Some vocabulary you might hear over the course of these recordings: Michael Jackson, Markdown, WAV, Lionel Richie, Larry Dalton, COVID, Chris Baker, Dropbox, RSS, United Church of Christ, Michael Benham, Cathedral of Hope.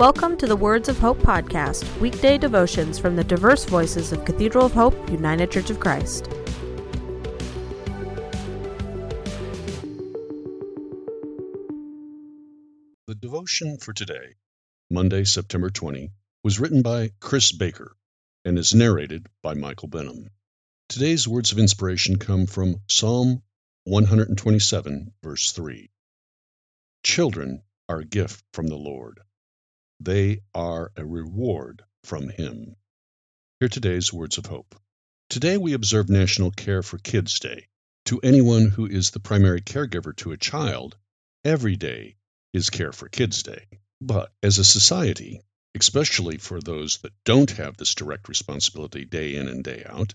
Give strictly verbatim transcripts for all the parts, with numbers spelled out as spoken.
Welcome to the Words of Hope podcast, weekday devotions from the diverse voices of Cathedral of Hope, United Church of Christ. The devotion for today, Monday, September twentieth, was written by Chris Baker and is narrated by Michael Benham. Today's words of inspiration come from Psalm one twenty-seven, verse three. Children are a gift from the Lord. They are a reward from Him. Hear today's words of hope. Today we observe National Care for Kids Day. To anyone who is the primary caregiver to a child, every day is Care for Kids Day. But as a society, especially for those that don't have this direct responsibility day in and day out,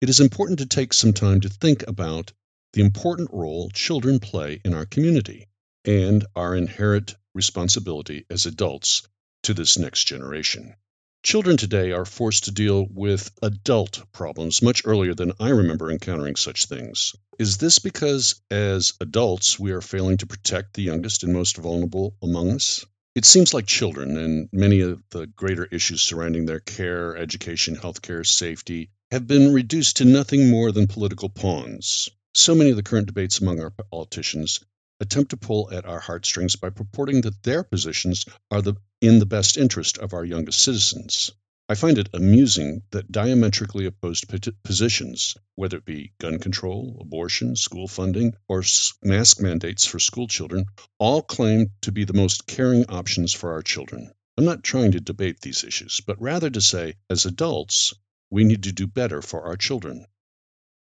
it is important to take some time to think about the important role children play in our community and our inherent responsibility as adults to this next generation. Children today are forced to deal with adult problems much earlier than I remember encountering such things. Is this because, as adults, we are failing to protect the youngest and most vulnerable among us? It seems like children and many of the greater issues surrounding their care, education, healthcare, safety, have been reduced to nothing more than political pawns. So many of the current debates among our politicians attempt to pull at our heartstrings by purporting that their positions are the, in the best interest of our youngest citizens. I find it amusing that diametrically opposed positions, whether it be gun control, abortion, school funding, or mask mandates for school children, all claim to be the most caring options for our children. I'm not trying to debate these issues, but rather to say, as adults, we need to do better for our children.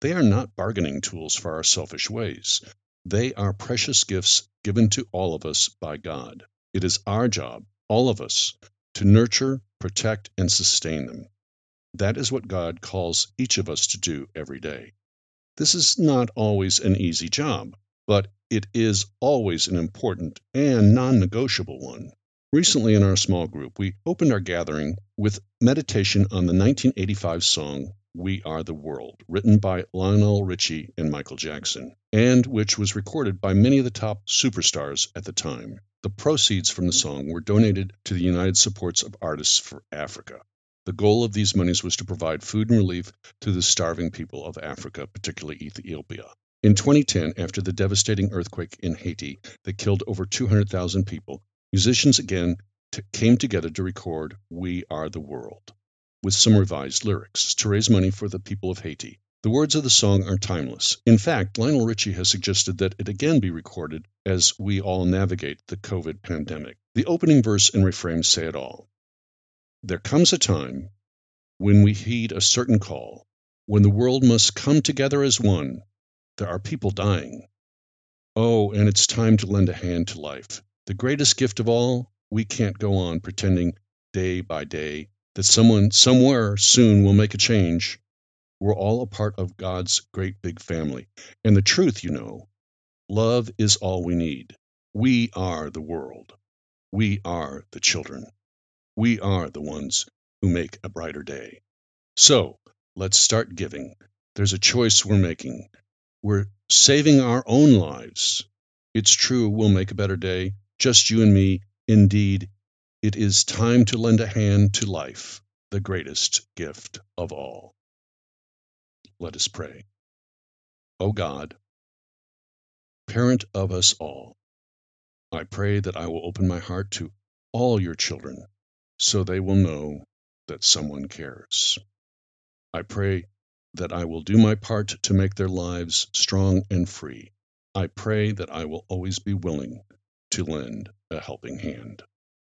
They are not bargaining tools for our selfish ways. They are precious gifts given to all of us by God. It is our job, all of us, to nurture, protect, and sustain them. That is what God calls each of us to do every day. This is not always an easy job, but it is always an important and non-negotiable one. Recently in our small group, we opened our gathering with meditation on the nineteen eighty-five song, We Are the World, written by Lionel Richie and Michael Jackson, and which was recorded by many of the top superstars at the time. The proceeds from the song were donated to the United Support of Artists for Africa. The goal of these monies was to provide food and relief to the starving people of Africa, particularly Ethiopia. In twenty ten, after the devastating earthquake in Haiti that killed over two hundred thousand people, musicians again t- came together to record We Are the World, with some revised lyrics, to raise money for the people of Haiti. The words of the song are timeless. In fact, Lionel Richie has suggested that it again be recorded as we all navigate the COVID pandemic. The opening verse and refrain say it all. There comes a time when we heed a certain call, when the world must come together as one. There are people dying. Oh, and it's time to lend a hand to life. The greatest gift of all, we can't go on pretending day by day that someone somewhere soon will make a change. We're all a part of God's great big family. And the truth, you know, love is all we need. We are the world. We are the children. We are the ones who make a brighter day. So let's start giving. There's a choice we're making. We're saving our own lives. It's true, we'll make a better day. Just you and me. Indeed, it is time to lend a hand to life, the greatest gift of all. Let us pray. O God, parent of us all, I pray that I will open my heart to all your children so they will know that someone cares. I pray that I will do my part to make their lives strong and free. I pray that I will always be willing to lend a helping hand.